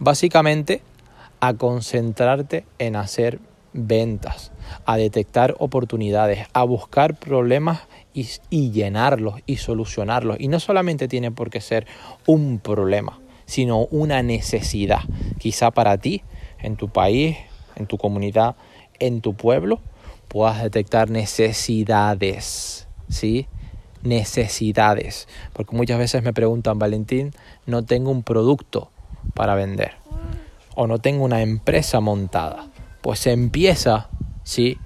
básicamente a concentrarte en hacer ventas, a detectar oportunidades, a buscar problemas y llenarlos y solucionarlos. Y no solamente tiene por qué ser un problema, sino una necesidad, quizá para ti, en tu país, en tu comunidad, en tu pueblo, puedas detectar necesidades, ¿sí? Necesidades, porque muchas veces me preguntan, Valentín, no tengo un producto para vender o no tengo una empresa montada. Pues se empieza, ¿sí?,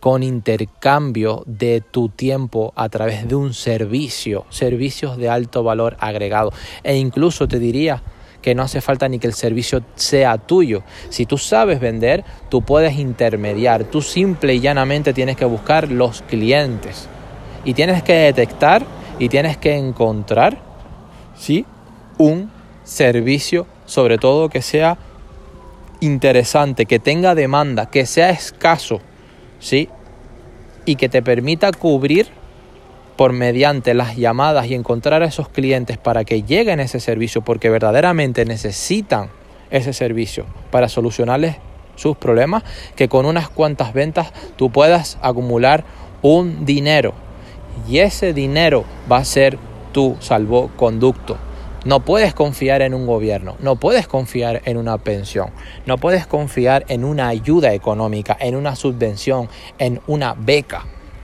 con intercambio de tu tiempo a través de un servicio, servicios de alto valor agregado. E incluso te diría que no hace falta ni que el servicio sea tuyo. Si tú sabes vender, tú puedes intermediar. Tú simple y llanamente tienes que buscar los clientes. Y tienes que detectar y tienes que encontrar, ¿sí?, un servicio, sobre todo que sea interesante, que tenga demanda, que sea escaso, ¿sí?, y que te permita cubrir por mediante las llamadas y encontrar a esos clientes para que lleguen a ese servicio, porque verdaderamente necesitan ese servicio para solucionarles sus problemas, que con unas cuantas ventas tú puedas acumular un dinero. Y ese dinero va a ser tu salvoconducto. No puedes confiar en un gobierno, no puedes confiar en una pensión, no puedes confiar en una ayuda económica, en una subvención, en una beca.